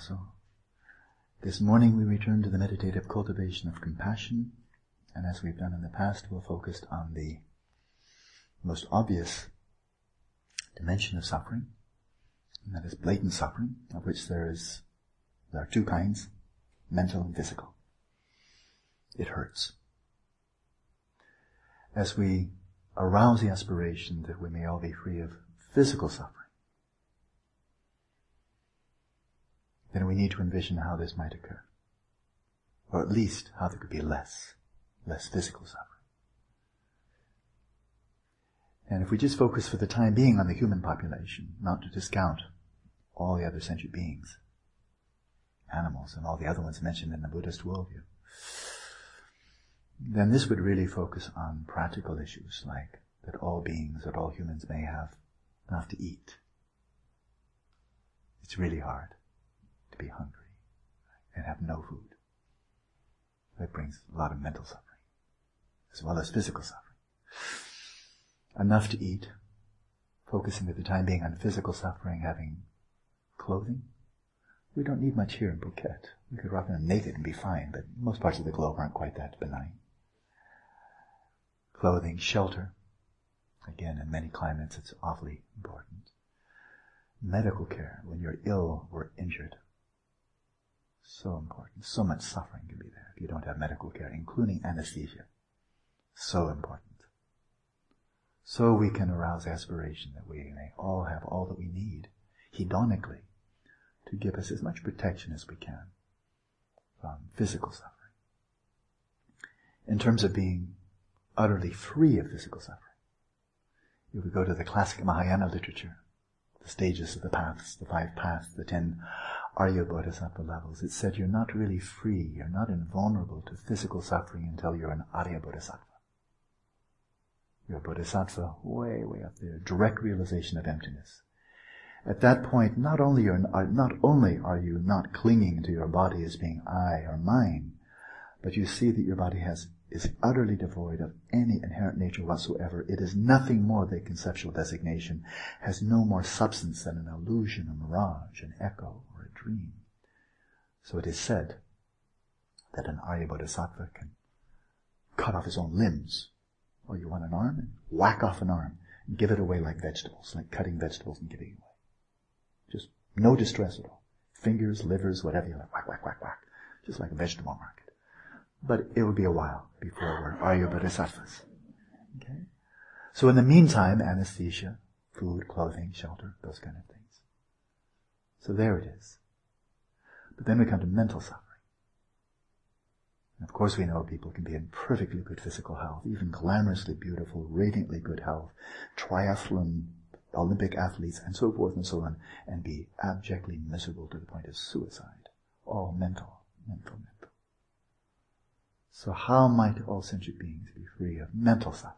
So this morning we return to the meditative cultivation of compassion, and as we've done in the past, we'll focus on the most obvious dimension of suffering, and that is blatant suffering, of which there are two kinds, mental and physical. It hurts. As we arouse the aspiration that we may all be free of physical suffering, then we need to envision how this might occur, or at least how there could be less physical suffering. And if we just focus for the time being on the human population, not to discount all the other sentient beings, animals, and all the other ones mentioned in the Buddhist worldview, then this would really focus on practical issues like that all beings, that all humans may have enough to eat. It's really hard to be hungry and have no food. That brings a lot of mental suffering as well as physical suffering. Enough to eat, focusing for the time being on physical suffering, having clothing. We don't need much here in Phuket. We could rock them naked and be fine, but most parts of the globe aren't quite that benign. Clothing, shelter. Again, in many climates it's awfully important. Medical care, when you're ill or injured. So important. So much suffering can be there if you don't have medical care, including anesthesia. So important. So we can arouse aspiration that we may all have all that we need, hedonically, to give us as much protection as we can from physical suffering. In terms of being utterly free of physical suffering, if we go to the classic Mahayana literature, the stages of the paths, the 5 paths, the 10 Arya Bodhisattva levels, it's said you're not really free, you're not invulnerable to physical suffering until you're an Arya Bodhisattva. You're a Bodhisattva way up there, direct realization of emptiness. At that point, not only are you not clinging to your body as being I or mine, but you see that your body is utterly devoid of any inherent nature whatsoever. It is nothing more than conceptual designation, has no more substance than an illusion, a mirage, an echo, or a dream. So it is said that an Arya Bodhisattva can cut off his own limbs. Oh, you want an arm? Whack off an arm and give it away like vegetables, like cutting vegetables and giving it away. Just no distress at all. Fingers, livers, whatever you like. Whack, whack, whack, whack. Just like a vegetable market. But it will be a while before we're Arya Bodhisattvas. Okay? So in the meantime, anesthesia, food, clothing, shelter, those kind of things. So there it is. But then we come to mental suffering. And of course we know people can be in perfectly good physical health, even glamorously beautiful, radiantly good health, triathlon, Olympic athletes, and so forth and so on, and be abjectly miserable to the point of suicide. All mental. So how might all sentient beings be free of mental suffering?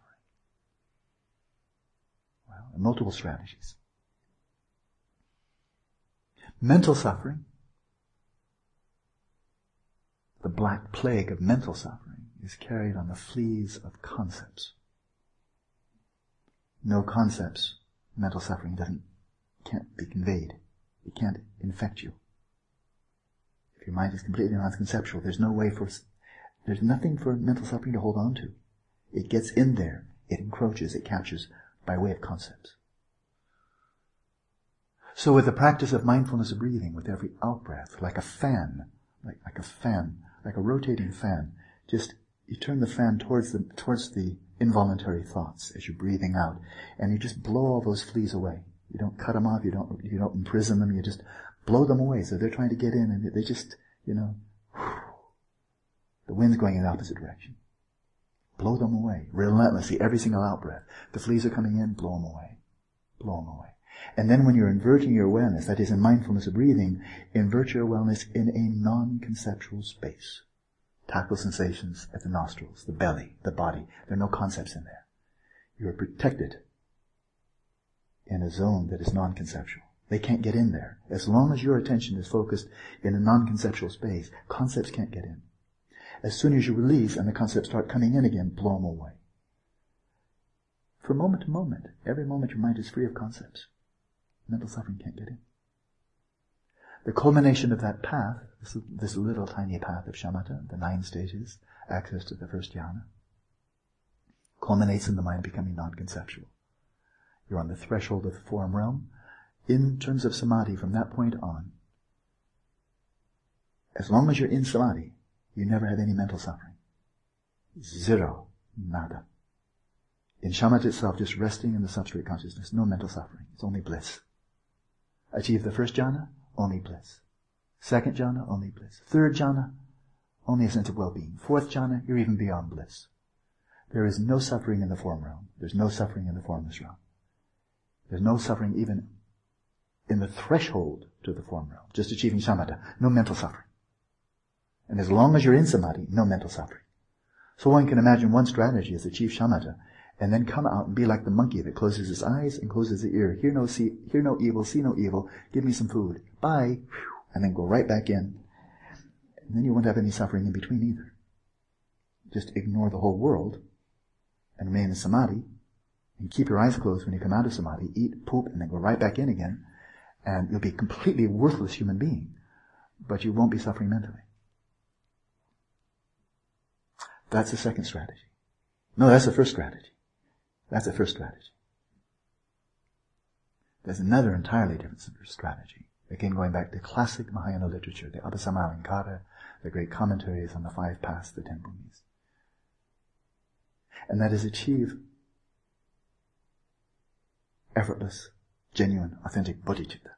Well, multiple strategies. Mental suffering, the black plague of mental suffering, is carried on the fleas of concepts. No concepts, mental suffering can't be conveyed. It can't infect you. If your mind is completely non-conceptual, there's nothing for mental suffering to hold on to. It gets in there, it encroaches, it captures by way of concepts. So with the practice of mindfulness of breathing, with every out-breath, like a rotating fan, just you turn the fan towards the involuntary thoughts as you're breathing out, and you just blow all those fleas away. You don't cut them off, you don't imprison them, you just blow them away. So they're trying to get in, and they just, the wind's going in the opposite direction. Blow them away, relentlessly, every single out-breath. The fleas are coming in, blow them away. And then when you're inverting your awareness, that is in mindfulness of breathing, invert your awareness in a non-conceptual space. Tackle sensations at the nostrils, the belly, the body. There are no concepts in there. You are protected in a zone that is non-conceptual. They can't get in there. As long as your attention is focused in a non-conceptual space, concepts can't get in. As soon as you release and the concepts start coming in again, blow them away. From moment to moment, every moment your mind is free of concepts. Mental suffering can't get in. The culmination of that path, this little tiny path of shamatha, the 9 stages, access to the first jhana, culminates in the mind becoming non-conceptual. You're on the threshold of the form realm. In terms of samadhi, from that point on, as long as you're in samadhi, you never have any mental suffering. Zero. Nada. In shamatha itself, just resting in the substrate consciousness, no mental suffering. It's only bliss. Achieve the first jhana, only bliss. Second jhana, only bliss. Third jhana, only a sense of well-being. Fourth jhana, you're even beyond bliss. There is no suffering in the form realm. There's no suffering in the formless realm. There's no suffering even in the threshold to the form realm. Just achieving shamatha, no mental suffering. And as long as you're in samadhi, no mental suffering. So one can imagine one strategy is achieve shamatha and then come out and be like the monkey that closes his eyes and closes the ear. Hear no evil, see no evil, give me some food, bye, and then go right back in. And then you won't have any suffering in between either. Just ignore the whole world and remain in samadhi and keep your eyes closed when you come out of samadhi, eat, poop, and then go right back in again, and you'll be a completely worthless human being, but you won't be suffering mentally. That's the second strategy. No, that's the first strategy. That's the first strategy. There's another entirely different strategy. Again, going back to classic Mahayana literature, the Abhisamayalankara, the great commentaries on the 5 paths, the 10 bhumis. And that is achieve effortless, genuine, authentic bodhicitta.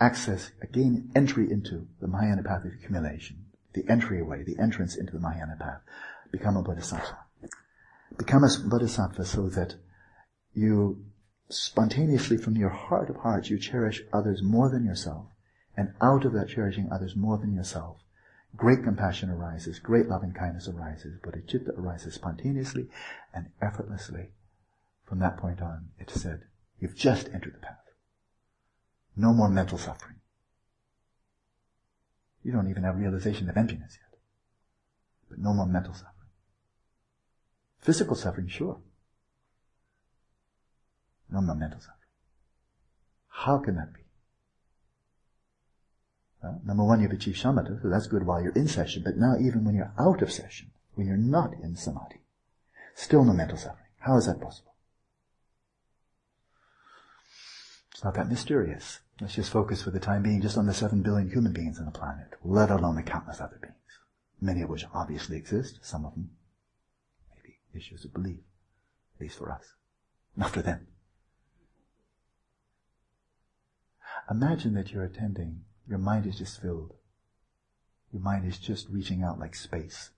Access, again, entry into the Mahayana path of accumulation. The entryway, the entrance into the Mahayana path. Become a bodhisattva. Become a bodhisattva so that you spontaneously, from your heart of hearts, you cherish others more than yourself. And out of that cherishing others more than yourself, great compassion arises, great love and kindness arises, bodhicitta arises spontaneously and effortlessly. From that point on, it's said, you've just entered the path. No more mental suffering. You don't even have realization of emptiness yet. But no more mental suffering. Physical suffering, sure. No more mental suffering. How can that be? Well, number one, you've achieved shamatha, so that's good while you're in session, but now even when you're out of session, when you're not in samadhi, still no mental suffering. How is that possible? It's not that mysterious. Let's just focus for the time being just on the 7 billion human beings on the planet, let alone the countless other beings, many of which obviously exist, some of them maybe issues of belief, at least for us, not for them. Imagine that you're attending, your mind is just filled, your mind is just reaching out like space,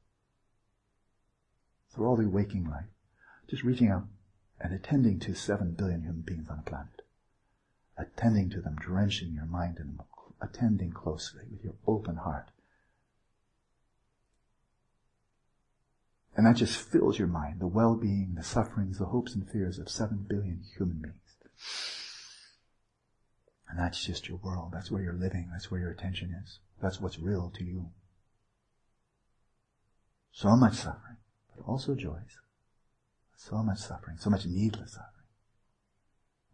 through all the waking life, just reaching out and attending to 7 billion human beings on the planet. Attending to them, drenching your mind in them, attending closely with your open heart. And that just fills your mind, the well-being, the sufferings, the hopes and fears of 7 billion human beings. And that's just your world. That's where you're living. That's where your attention is. That's what's real to you. So much suffering, but also joys. So much suffering, so much needless suffering.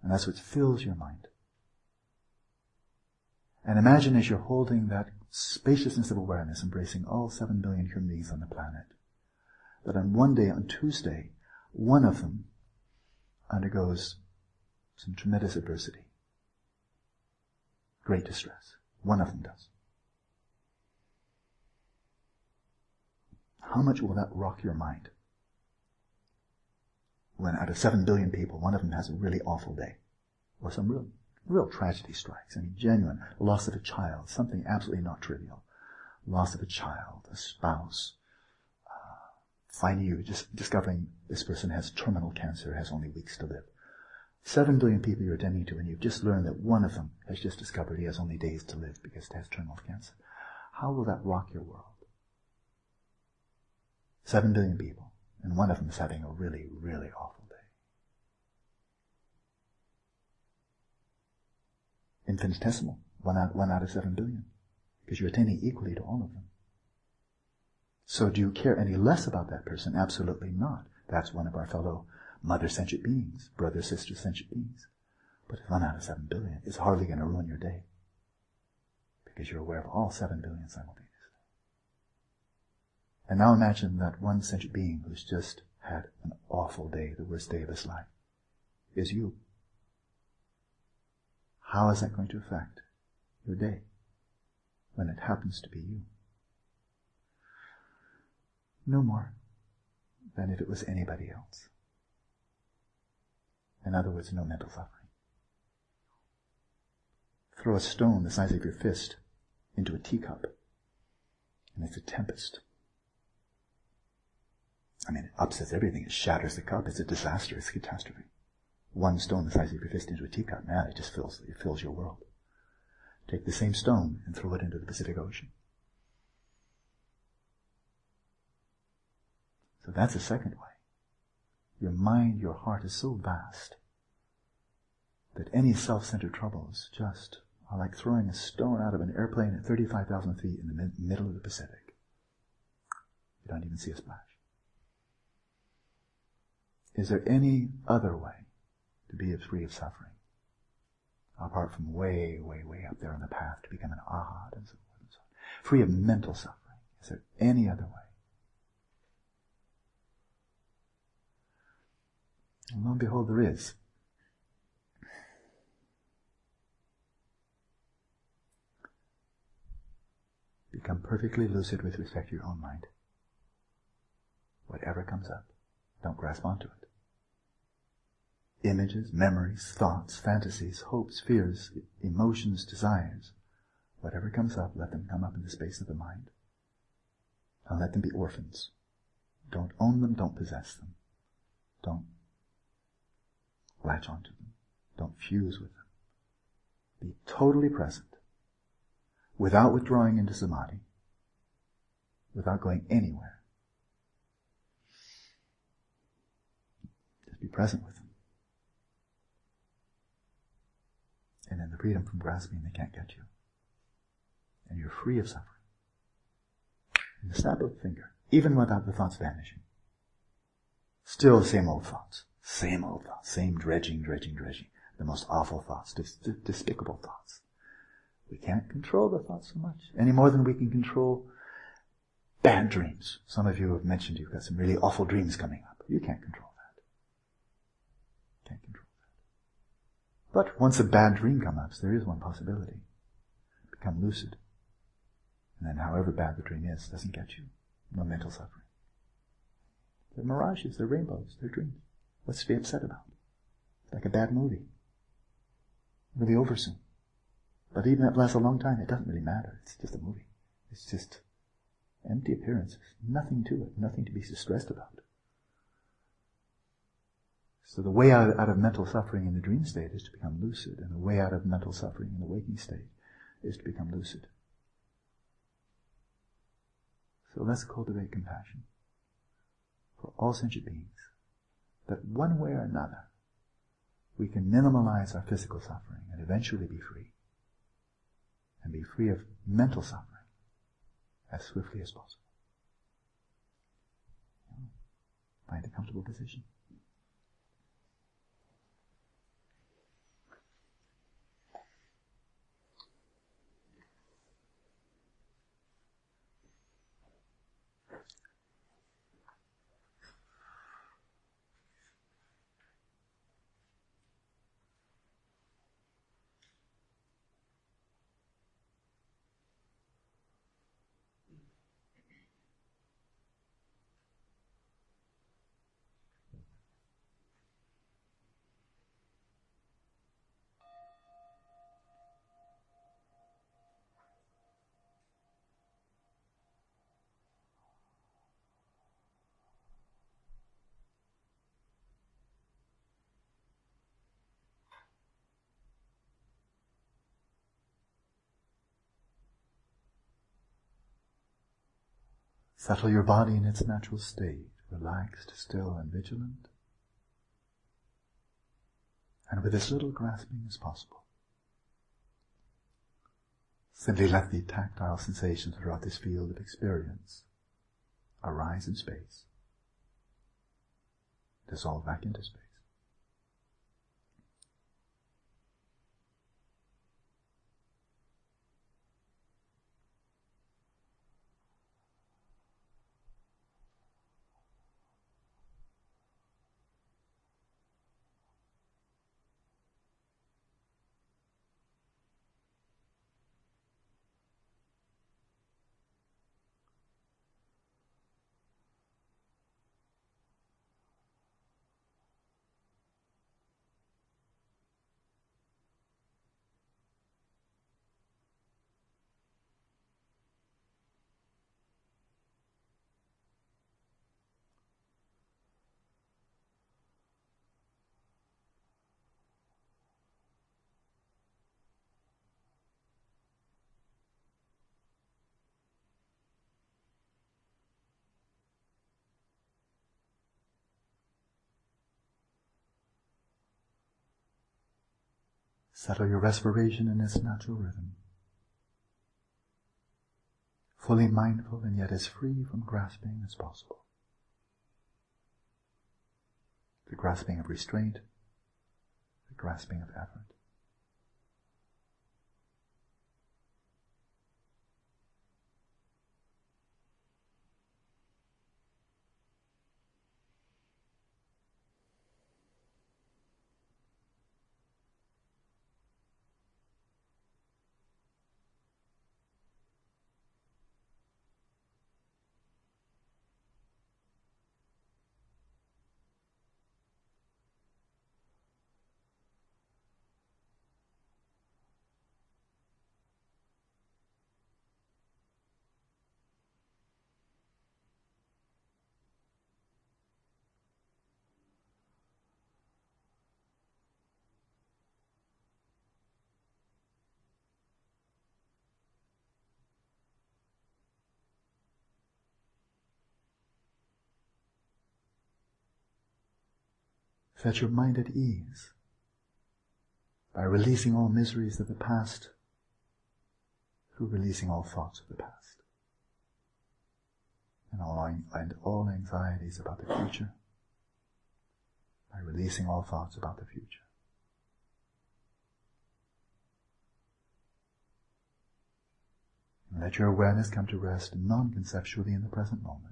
And that's what fills your mind. And imagine as you're holding that spaciousness of awareness, embracing all 7 billion human beings on the planet, that on one day, on Tuesday, one of them undergoes some tremendous adversity, great distress. One of them does. How much will that rock your mind? When out of 7 billion people, one of them has a really awful day, or some real tragedy strikes. I mean, genuine loss of a child, something absolutely not trivial. Loss of a child, a spouse. Finding you, just discovering this person has terminal cancer, has only weeks to live. 7 billion people you're attending to, and you've just learned that one of them has just discovered he has only days to live because he has terminal cancer. How will that rock your world? 7 billion people. And one of them is having a really, really awful day. Infinitesimal. One out of 7 billion. Because you're attending equally to all of them. So do you care any less about that person? Absolutely not. That's one of our fellow mother-sentient beings, brother-sister-sentient beings. But 1 out of 7 billion is hardly going to ruin your day. is you're aware of all 7 billion simultaneously. And now imagine that one sentient being who's just had an awful day, the worst day of his life, is you. How is that going to affect your day when it happens to be you? No more than if it was anybody else. In other words, no mental suffering. Throw a stone the size of your fist into a teacup, and it's a tempest. I mean, it upsets everything. It shatters the cup. It's a disaster. It's a catastrophe. One stone the size of your fist into a teacup, man, it just fills your world. Take the same stone and throw it into the Pacific Ocean. So that's the second way. Your mind, your heart is so vast that any self-centered troubles just are like throwing a stone out of an airplane at 35,000 feet in the middle of the Pacific. You don't even see a splash. Is there any other way to be free of suffering? Apart from way, way, way up there on the path to become an arhat and so forth and so on. Free of mental suffering. Is there any other way? And lo and behold, there is. Become perfectly lucid with respect to your own mind. Whatever comes up, don't grasp onto it. Images, memories, thoughts, fantasies, hopes, fears, emotions, desires. Whatever comes up, let them come up in the space of the mind. And let them be orphans. Don't own them, don't possess them. Don't latch onto them. Don't fuse with them. Be totally present. Without withdrawing into samadhi. Without going anywhere. Just be present with them. And then the freedom from grasping, they can't get you. And you're free of suffering. In the snap of a finger, even without the thoughts vanishing. Still the same old thoughts. Same old thoughts. Same dredging. The most awful thoughts. Despicable thoughts. We can't control the thoughts so much. Any more than we can control bad dreams. Some of you have mentioned you've got some really awful dreams coming up. You can't control that. But once a bad dream comes up, there is one possibility. Become lucid. And then however bad the dream is, doesn't get you. No mental suffering. They're mirages, they're rainbows, they're dreams. What's to be upset about? It's like a bad movie. It'll be over soon. But even if it lasts a long time, it doesn't really matter. It's just a movie. It's just empty appearances. Nothing to it. Nothing to be distressed about. So the way out of mental suffering in the dream state is to become lucid. And the way out of mental suffering in the waking state is to become lucid. So let's cultivate compassion for all sentient beings. That one way or another, we can minimalize our physical suffering and eventually be free. And be free of mental suffering as swiftly as possible. Find a comfortable position. Settle your body in its natural state, relaxed, still, and vigilant. And with as little grasping as possible. Simply let the tactile sensations throughout this field of experience arise in space, dissolve back into space. Settle your respiration in its natural rhythm. Fully mindful and yet as free from grasping as possible. The grasping of restraint, the grasping of effort. Set your mind at ease by releasing all miseries of the past through releasing all thoughts of the past and all anxieties about the future by releasing all thoughts about the future. And let your awareness come to rest non-conceptually in the present moment.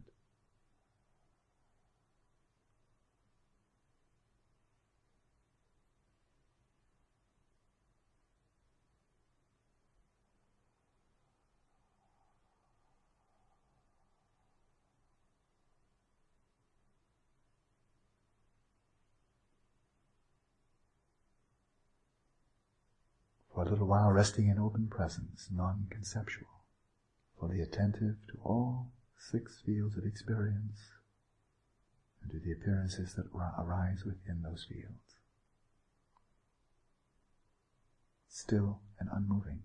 For a little while, resting in open presence, non-conceptual, fully attentive to all six fields of experience and to the appearances that arise within those fields. Still and unmoving.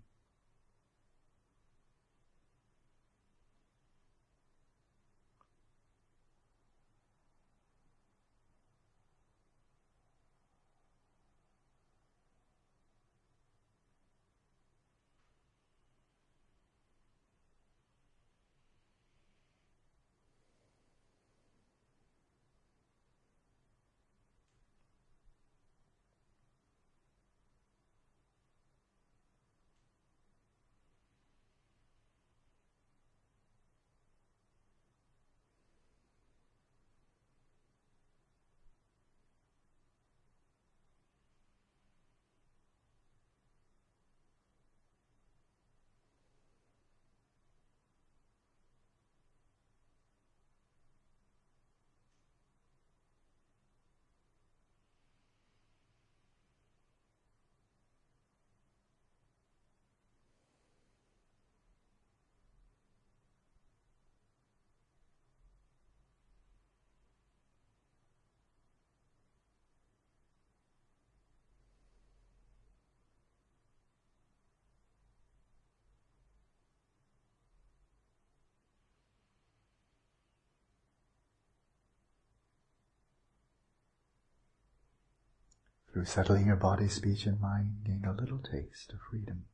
Through settling your body, speech, and mind, gain a little taste of freedom.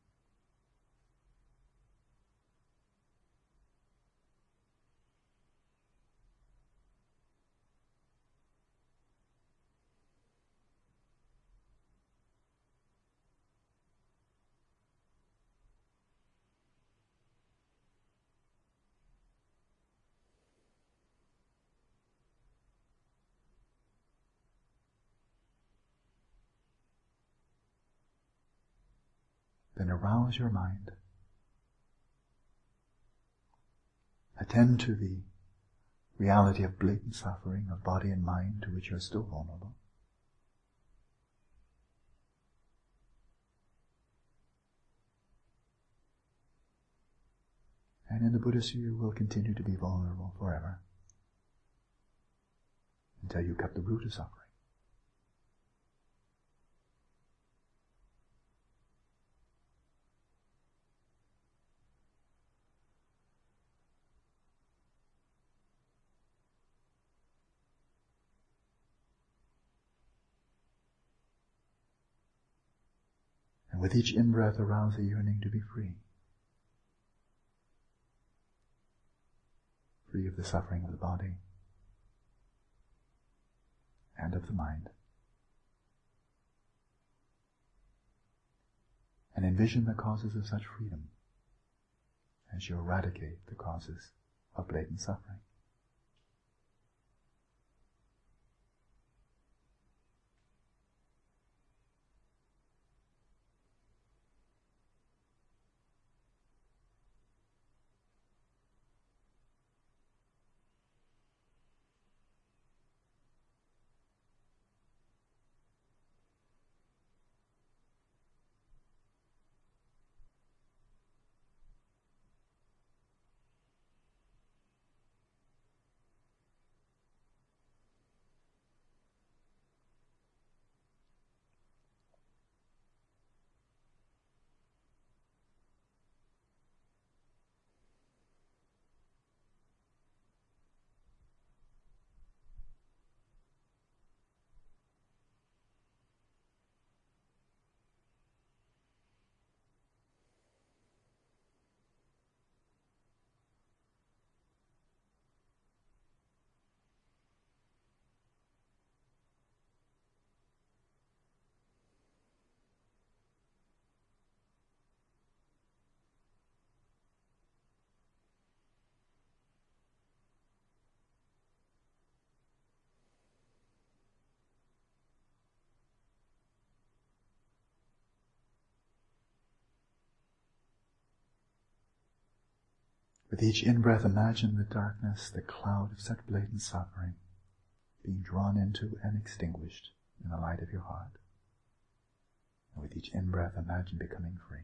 Then arouse your mind. Attend to the reality of blatant suffering of body and mind to which you are still vulnerable. And in the Buddhist view, you will continue to be vulnerable forever until you cut the root of suffering. with each in-breath arouse the yearning to be free. Free of the suffering of the body and of the mind. And envision the causes of such freedom as you eradicate the causes of blatant suffering. With each in-breath, imagine the darkness, the cloud of such blatant suffering, being drawn into and extinguished in the light of your heart. And with each in-breath, imagine becoming free.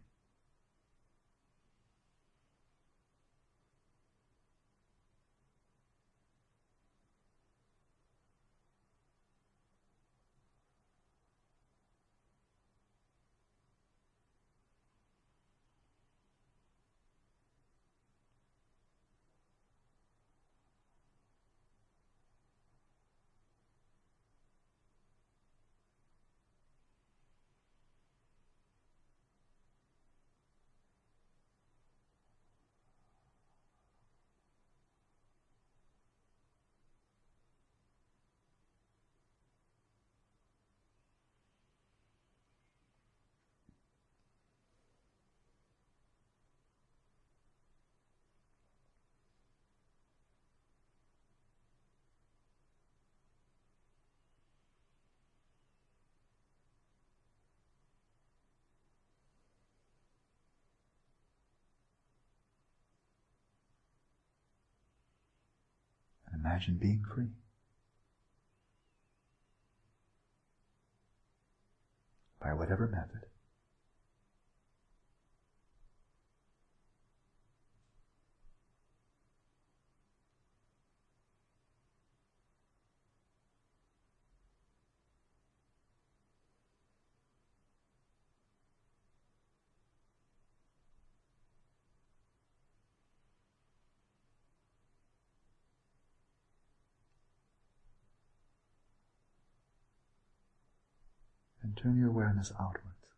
Imagine being free. By whatever method. And turn your awareness outwards.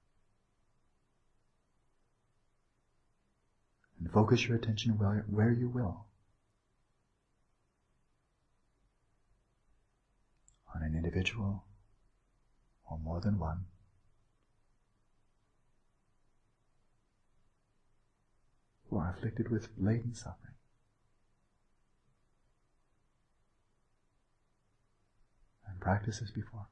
And focus your attention where you will. On an individual, or more than one. Who are afflicted with blatant suffering. And practice as before.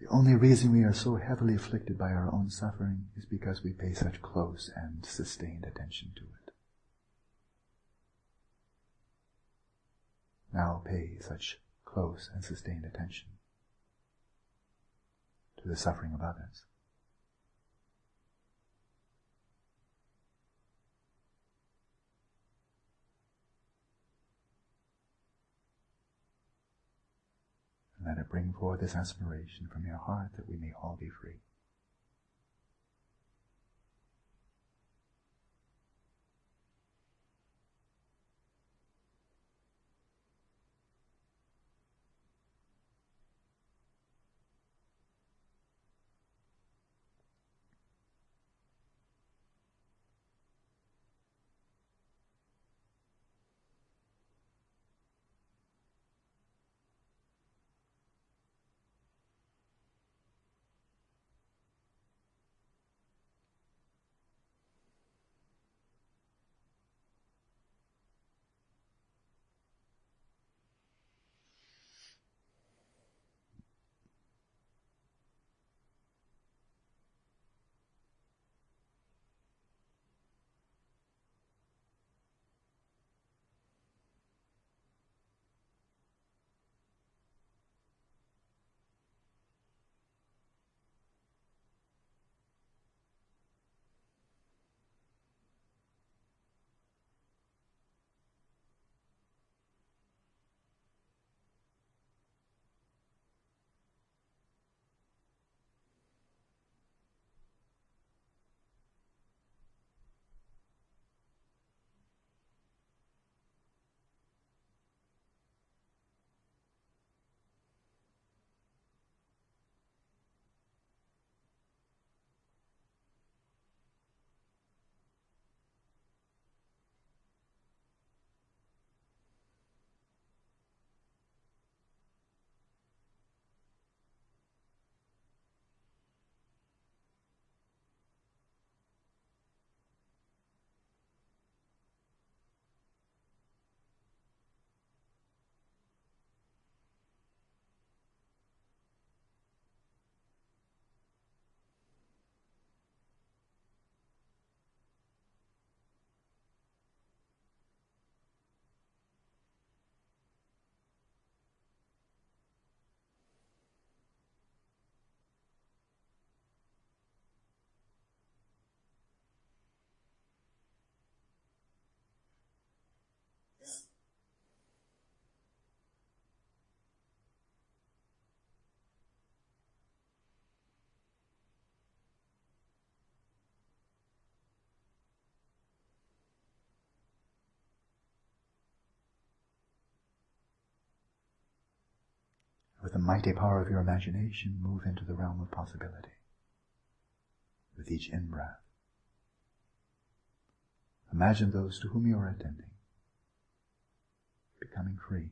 The only reason we are so heavily afflicted by our own suffering is because we pay such close and sustained attention to it. now pay such close and sustained attention to the suffering of others. And let it bring forth this aspiration from your heart that we may all be free. With the mighty power of your imagination, move into the realm of possibility. With each in-breath, imagine those to whom you are attending becoming free.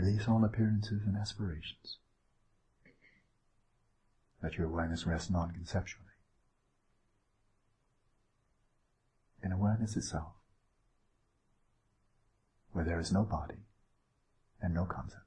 Release all appearances and aspirations. Let your awareness rest non-conceptually in awareness itself, where there is no body and no concepts.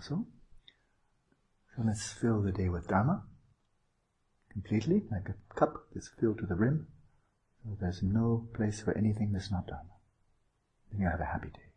So let's fill the day with Dharma completely, like a cup that's filled to the rim, so there's no place for anything that's not Dharma. Then you'll have a happy day.